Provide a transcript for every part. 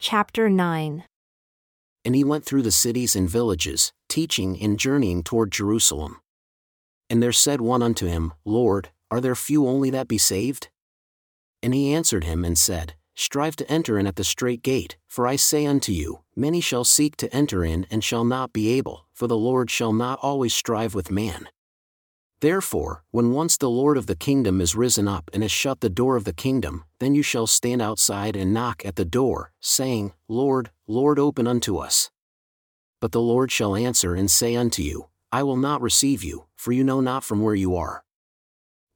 Chapter 9. And he went through the cities and villages, teaching and journeying toward Jerusalem. And there said one unto him, Lord, are there few only that be saved? And he answered him and said, Strive to enter in at the strait gate, for I say unto you, many shall seek to enter in and shall not be able, for the Lord shall not always strive with man. Therefore, when once the Lord of the kingdom is risen up and has shut the door of the kingdom, then you shall stand outside and knock at the door, saying, Lord, Lord, open unto us. But the Lord shall answer and say unto you, I will not receive you, for you know not from where you are.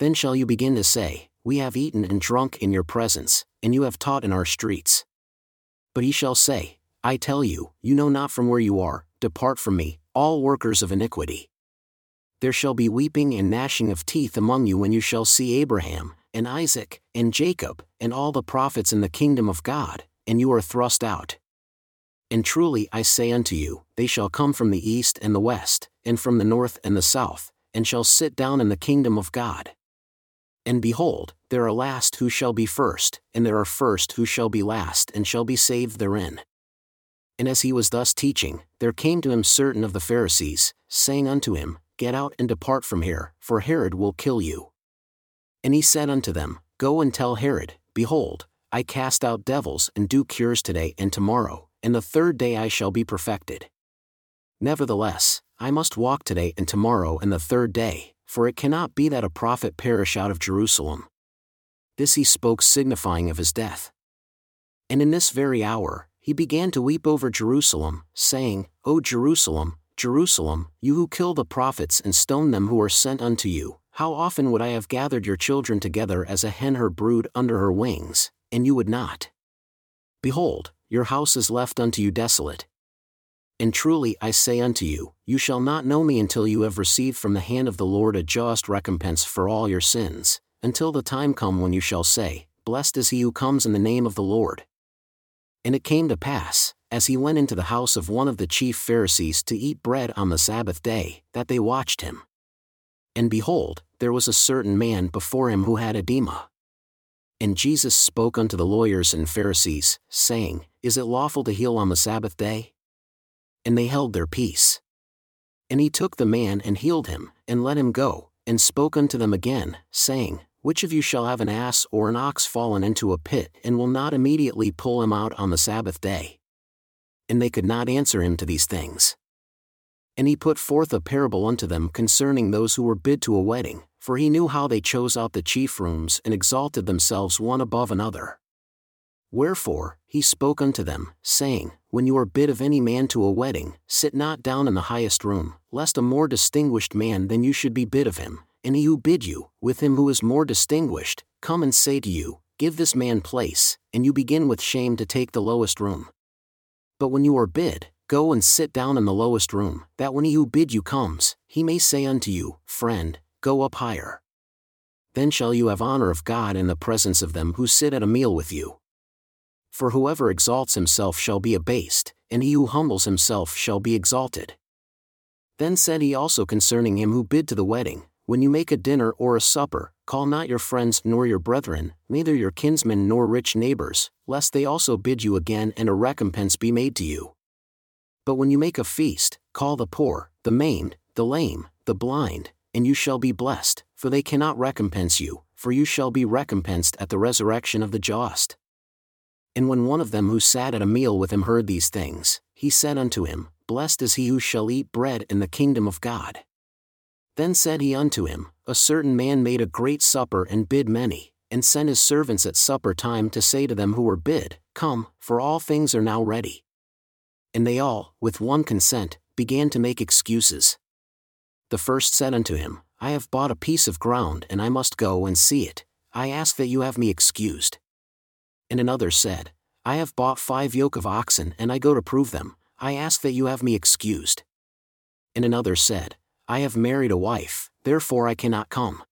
Then shall you begin to say, We have eaten and drunk in your presence, and you have taught in our streets. But he shall say, I tell you, you know not from where you are, depart from me, all workers of iniquity. There shall be weeping and gnashing of teeth among you when you shall see Abraham, and Isaac, and Jacob, and all the prophets in the kingdom of God, and you are thrust out. And truly I say unto you, they shall come from the east and the west, and from the north and the south, and shall sit down in the kingdom of God. And behold, there are last who shall be first, and there are first who shall be last and shall be saved therein. And as he was thus teaching, there came to him certain of the Pharisees, saying unto him, Get out and depart from here, for Herod will kill you. And he said unto them, Go and tell Herod, Behold, I cast out devils and do cures today and tomorrow, and the third day I shall be perfected. Nevertheless, I must walk today and tomorrow and the third day, for it cannot be that a prophet perish out of Jerusalem. This he spoke signifying of his death. And in this very hour, he began to weep over Jerusalem, saying, O Jerusalem, Jerusalem, you who kill the prophets and stone them who are sent unto you, how often would I have gathered your children together as a hen her brood under her wings, and you would not. Behold, your house is left unto you desolate. And truly I say unto you, you shall not know me until you have received from the hand of the Lord a just recompense for all your sins, until the time come when you shall say, Blessed is he who comes in the name of the Lord. And it came to pass, as he went into the house of one of the chief Pharisees to eat bread on the Sabbath day, that they watched him. And behold, there was a certain man before him who had edema. And Jesus spoke unto the lawyers and Pharisees, saying, Is it lawful to heal on the Sabbath day? And they held their peace. And he took the man and healed him, and let him go, and spoke unto them again, saying, Which of you shall have an ass or an ox fallen into a pit, and will not immediately pull him out on the Sabbath day? And they could not answer him to these things. And he put forth a parable unto them concerning those who were bid to a wedding, for he knew how they chose out the chief rooms and exalted themselves one above another. Wherefore, he spoke unto them, saying, When you are bid of any man to a wedding, sit not down in the highest room, lest a more distinguished man than you should be bid of him, and he who bid you, with him who is more distinguished, come and say to you, Give this man place, and you begin with shame to take the lowest room. But when you are bid, go and sit down in the lowest room, that when he who bid you comes, he may say unto you, Friend, go up higher. Then shall you have honor of God in the presence of them who sit at a meal with you. For whoever exalts himself shall be abased, and he who humbles himself shall be exalted. Then said he also concerning him who bid to the wedding, When you make a dinner or a supper, call not your friends nor your brethren, neither your kinsmen nor rich neighbors, lest they also bid you again and a recompense be made to you. But when you make a feast, call the poor, the maimed, the lame, the blind, and you shall be blessed, for they cannot recompense you, for you shall be recompensed at the resurrection of the just. And when one of them who sat at a meal with him heard these things, he said unto him, Blessed is he who shall eat bread in the kingdom of God. Then said he unto him, A certain man made a great supper and bid many, and sent his servants at supper time to say to them who were bid, Come, for all things are now ready. And they all, with one consent, began to make excuses. The first said unto him, I have bought a piece of ground and I must go and see it. I ask that you have me excused. And another said, I have bought 5 yoke of oxen and I go to prove them. I ask that you have me excused. And another said, I have married a wife, therefore I cannot come.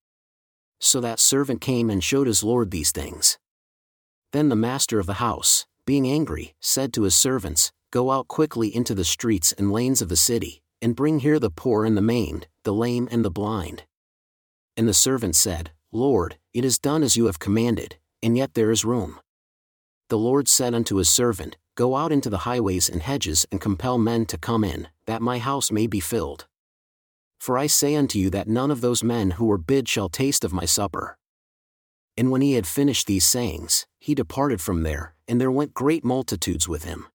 So that servant came and showed his lord these things. Then the master of the house, being angry, said to his servants, Go out quickly into the streets and lanes of the city, and bring here the poor and the maimed, the lame and the blind. And the servant said, Lord, it is done as you have commanded, and yet there is room. The Lord said unto his servant, Go out into the highways and hedges and compel men to come in, that my house may be filled. For I say unto you that none of those men who were bid shall taste of my supper. And when he had finished these sayings, he departed from there, and there went great multitudes with him.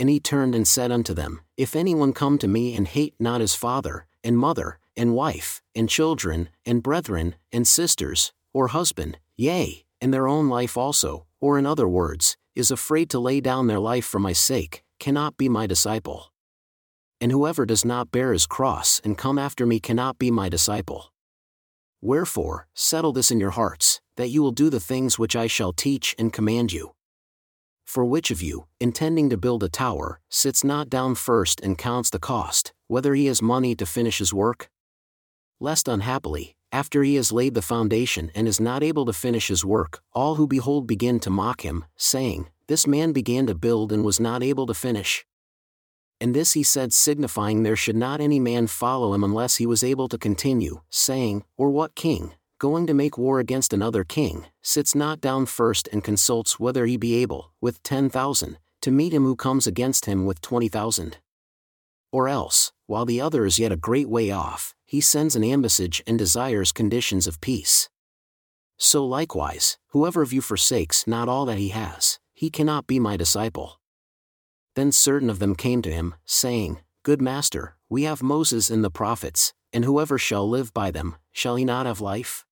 And he turned and said unto them, If any one come to me and hate not his father, and mother, and wife, and children, and brethren, and sisters, or husband, yea, and their own life also, or in other words, is afraid to lay down their life for my sake, cannot be my disciple. And whoever does not bear his cross and come after me cannot be my disciple. Wherefore, settle this in your hearts, that you will do the things which I shall teach and command you. For which of you, intending to build a tower, sits not down first and counts the cost, whether he has money to finish his work? Lest unhappily, after he has laid the foundation and is not able to finish his work, all who behold begin to mock him, saying, This man began to build and was not able to finish. And this he said, signifying there should not any man follow him unless he was able to continue, saying, Or what king, going to make war against another king, sits not down first and consults whether he be able, with 10,000, to meet him who comes against him with 20,000? Or else, while the other is yet a great way off, he sends an ambassage and desires conditions of peace. So likewise, whoever of you forsakes not all that he has, he cannot be my disciple. Then certain of them came to him, saying, Good master, we have Moses and the prophets, and whoever shall live by them, shall he not have life?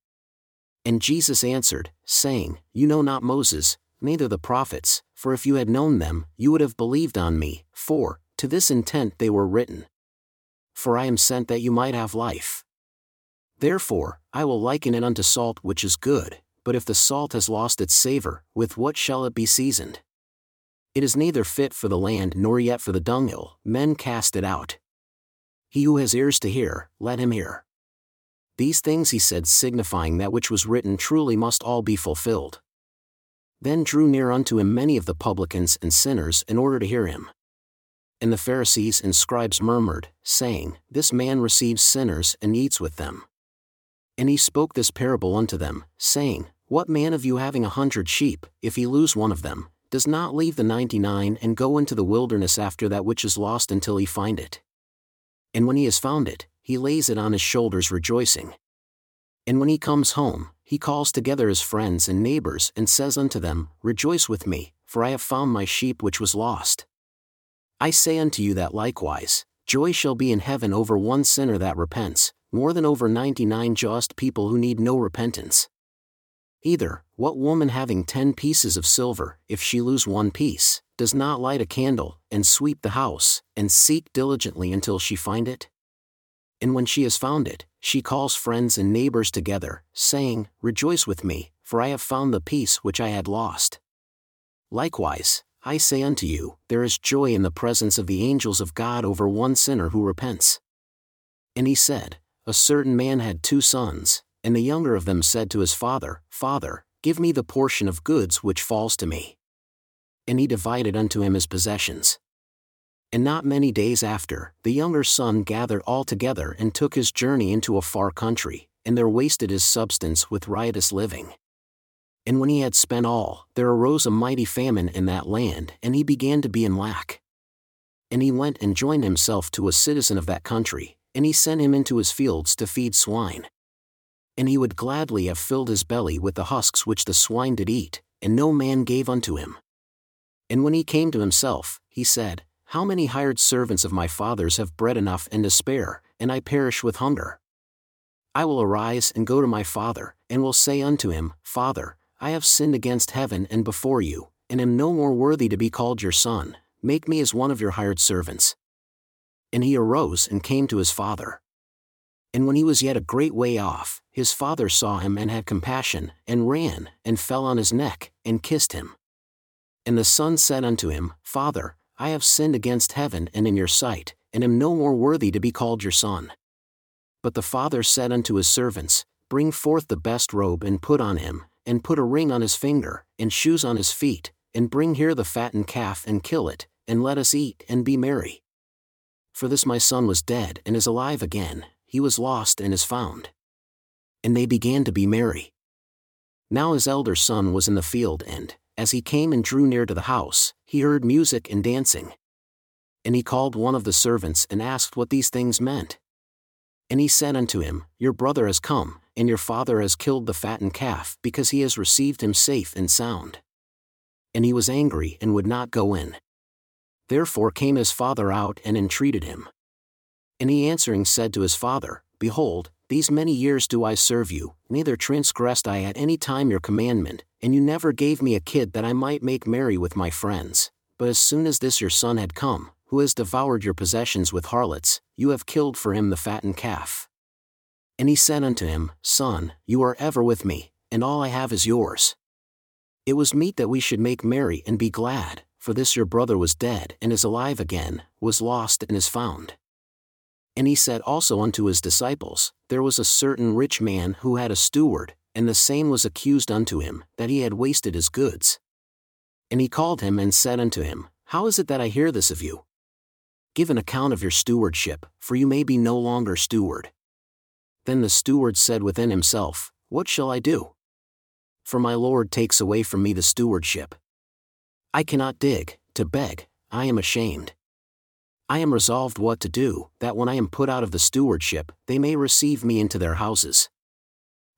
And Jesus answered, saying, You know not Moses, neither the prophets, for if you had known them, you would have believed on me, for to this intent they were written. For I am sent that you might have life. Therefore, I will liken it unto salt which is good, but if the salt has lost its savour, with what shall it be seasoned? It is neither fit for the land nor yet for the dunghill, men cast it out. He who has ears to hear, let him hear. These things he said, signifying that which was written truly must all be fulfilled. Then drew near unto him many of the publicans and sinners in order to hear him. And the Pharisees and scribes murmured, saying, This man receives sinners and eats with them. And he spoke this parable unto them, saying, What man of you having 100 sheep, if he lose one of them, does not leave the 99 and go into the wilderness after that which is lost until he find it? And when he has found it, he lays it on his shoulders rejoicing. And when he comes home, he calls together his friends and neighbors and says unto them, Rejoice with me, for I have found my sheep which was lost. I say unto you that likewise, joy shall be in heaven over one sinner that repents, more than over 99 just people who need no repentance. Either, what woman having 10 pieces of silver, if she lose one piece, does not light a candle, and sweep the house, and seek diligently until she find it? And when she has found it, she calls friends and neighbors together, saying, Rejoice with me, for I have found the piece which I had lost. Likewise, I say unto you, there is joy in the presence of the angels of God over one sinner who repents. And he said, A certain man had 2 sons, and the younger of them said to his father, Father, give me the portion of goods which falls to me. And he divided unto him his possessions. And not many days after, the younger son gathered all together and took his journey into a far country, and there wasted his substance with riotous living. And when he had spent all, there arose a mighty famine in that land, and he began to be in lack. And he went and joined himself to a citizen of that country, and he sent him into his fields to feed swine. And he would gladly have filled his belly with the husks which the swine did eat, and no man gave unto him. And when he came to himself, he said, How many hired servants of my father's have bread enough and to spare, and I perish with hunger? I will arise and go to my father, and will say unto him, Father, I have sinned against heaven and before you, and am no more worthy to be called your son, make me as one of your hired servants. And he arose and came to his father. And when he was yet a great way off, his father saw him and had compassion, and ran, and fell on his neck, and kissed him. And the son said unto him, Father, I have sinned against heaven and in your sight, and am no more worthy to be called your son. But the father said unto his servants, Bring forth the best robe and put on him, and put a ring on his finger, and shoes on his feet, and bring here the fattened calf and kill it, and let us eat and be merry. For this my son was dead and is alive again, he was lost and is found. And they began to be merry. Now his elder son was in the field and, As he came and drew near to the house, he heard music and dancing. And he called one of the servants and asked what these things meant. And he said unto him, Your brother has come, and your father has killed the fattened calf, because he has received him safe and sound. And he was angry and would not go in. Therefore came his father out and entreated him. And he answering said to his father, Behold, these many years do I serve you, neither transgressed I at any time your commandment, and you never gave me a kid that I might make merry with my friends. But as soon as this your son had come, who has devoured your possessions with harlots, you have killed for him the fattened calf. And he said unto him, Son, you are ever with me, and all I have is yours. It was meet that we should make merry and be glad, for this your brother was dead and is alive again, was lost and is found. And he said also unto his disciples, There was a certain rich man who had a steward, and the same was accused unto him, that he had wasted his goods. And he called him and said unto him, How is it that I hear this of you? Give an account of your stewardship, for you may be no longer steward. Then the steward said within himself, What shall I do? For my Lord takes away from me the stewardship. I cannot dig, to beg, I am ashamed. I am resolved what to do, that when I am put out of the stewardship, they may receive me into their houses.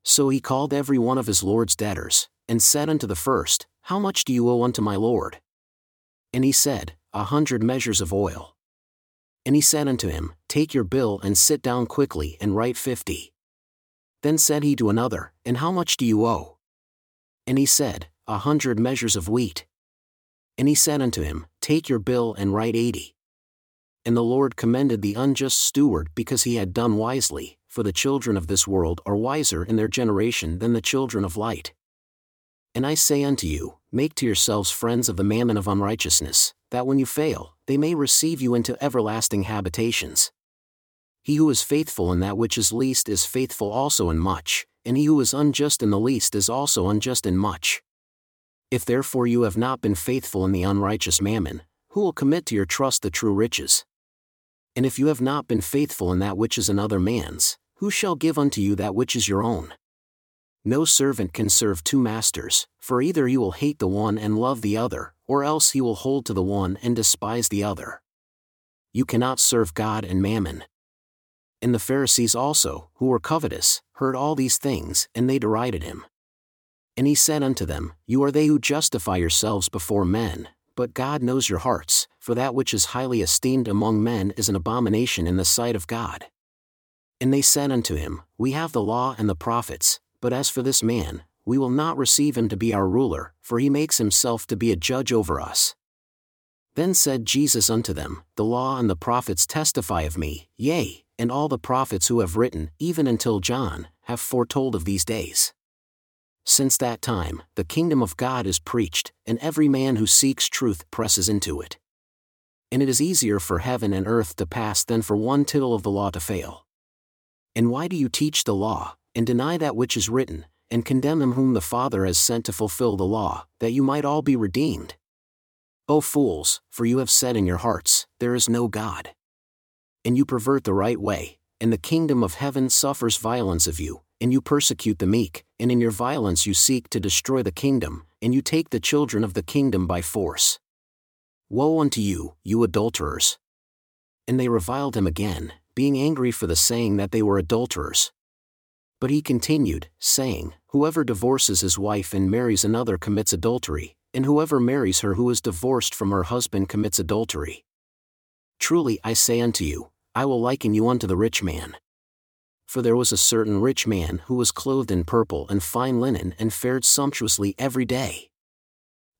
So he called every one of his Lord's debtors, and said unto the first, How much do you owe unto my Lord? And he said, 100 measures of oil. And he said unto him, Take your bill and sit down quickly and write 50. Then said he to another, And how much do you owe? And he said, 100 measures of wheat. And he said unto him, Take your bill and write 80. And the Lord commended the unjust steward because he had done wisely, for the children of this world are wiser in their generation than the children of light. And I say unto you, Make to yourselves friends of the mammon of unrighteousness, that when you fail, they may receive you into everlasting habitations. He who is faithful in that which is least is faithful also in much, and he who is unjust in the least is also unjust in much. If therefore you have not been faithful in the unrighteous mammon, who will commit to your trust the true riches? And if you have not been faithful in that which is another man's, who shall give unto you that which is your own? No servant can serve two masters, for either he will hate the one and love the other, or else he will hold to the one and despise the other. You cannot serve God and mammon. And the Pharisees also, who were covetous, heard all these things, and they derided him. And he said unto them, You are they who justify yourselves before men, but God knows your hearts, for that which is highly esteemed among men is an abomination in the sight of God. And they said unto him, We have the law and the prophets, but as for this man, we will not receive him to be our ruler, for he makes himself to be a judge over us. Then said Jesus unto them, The law and the prophets testify of me, yea, and all the prophets who have written, even until John, have foretold of these days. Since that time, the kingdom of God is preached, and every man who seeks truth presses into it. And it is easier for heaven and earth to pass than for one tittle of the law to fail. And why do you teach the law, and deny that which is written, and condemn him whom the Father has sent to fulfill the law, that you might all be redeemed? O fools, for you have said in your hearts, There is no God. And you pervert the right way, and the kingdom of heaven suffers violence of you, and you persecute the meek, and in your violence you seek to destroy the kingdom, and you take the children of the kingdom by force. Woe unto you, you adulterers! And they reviled him again, being angry for the saying that they were adulterers. But he continued, saying, Whoever divorces his wife and marries another commits adultery, and whoever marries her who is divorced from her husband commits adultery. Truly I say unto you, I will liken you unto the rich man. For there was a certain rich man who was clothed in purple and fine linen and fared sumptuously every day.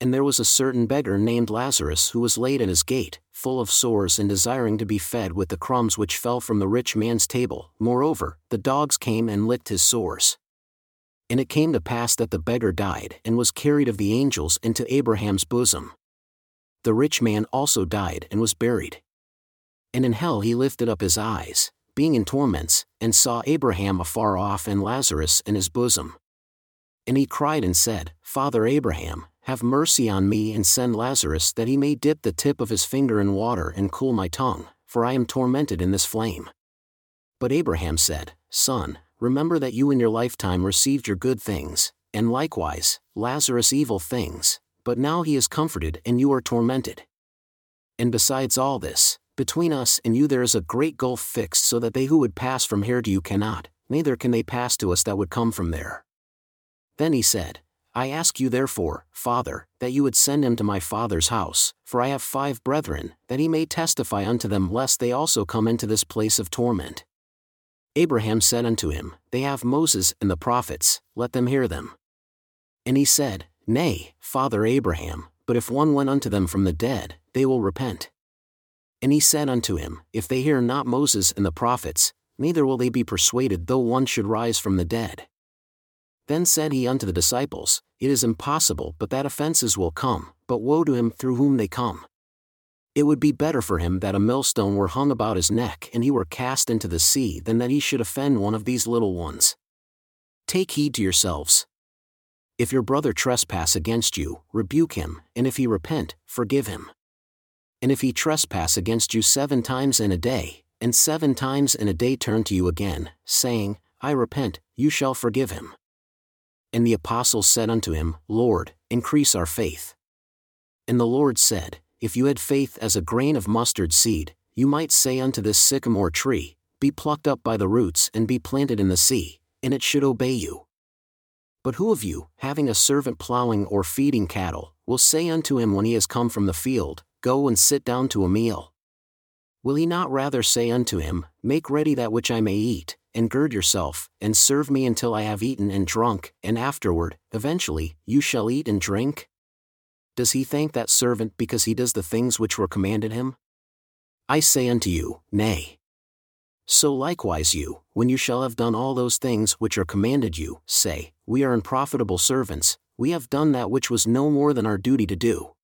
And there was a certain beggar named Lazarus who was laid at his gate, full of sores and desiring to be fed with the crumbs which fell from the rich man's table. Moreover, the dogs came and licked his sores. And it came to pass that the beggar died and was carried of the angels into Abraham's bosom. The rich man also died and was buried. And in hell he lifted up his eyes, being in torments, and saw Abraham afar off and Lazarus in his bosom. And he cried and said, Father Abraham, have mercy on me and send Lazarus that he may dip the tip of his finger in water and cool my tongue, for I am tormented in this flame. But Abraham said, Son, remember that you in your lifetime received your good things, and likewise, Lazarus evil things, but now he is comforted and you are tormented. And besides all this, between us and you there is a great gulf fixed, so that they who would pass from here to you cannot, neither can they pass to us that would come from there. Then he said, I ask you therefore, Father, that you would send him to my father's house, for I have 5 brethren, that he may testify unto them, lest they also come into this place of torment. Abraham said unto him, They have Moses and the prophets, let them hear them. And he said, Nay, Father Abraham, but if one went unto them from the dead, they will repent. And he said unto him, If they hear not Moses and the prophets, neither will they be persuaded though one should rise from the dead. Then said he unto the disciples, It is impossible but that offenses will come, but woe to him through whom they come. It would be better for him that a millstone were hung about his neck and he were cast into the sea than that he should offend one of these little ones. Take heed to yourselves. If your brother trespass against you, rebuke him, and if he repent, forgive him. And if he trespass against you 7 times in a day, and 7 times in a day turn to you again, saying, I repent, you shall forgive him. And the apostles said unto him, Lord, increase our faith. And the Lord said, If you had faith as a grain of mustard seed, you might say unto this sycamore tree, Be plucked up by the roots and be planted in the sea, and it should obey you. But who of you, having a servant plowing or feeding cattle, will say unto him when he has come from the field, Go and sit down to a meal? Will he not rather say unto him, Make ready that which I may eat, and gird yourself, and serve me until I have eaten and drunk, and afterward, eventually, you shall eat and drink? Does he thank that servant because he does the things which were commanded him? I say unto you, Nay. So likewise you, when you shall have done all those things which are commanded you, say, We are unprofitable servants, we have done that which was no more than our duty to do.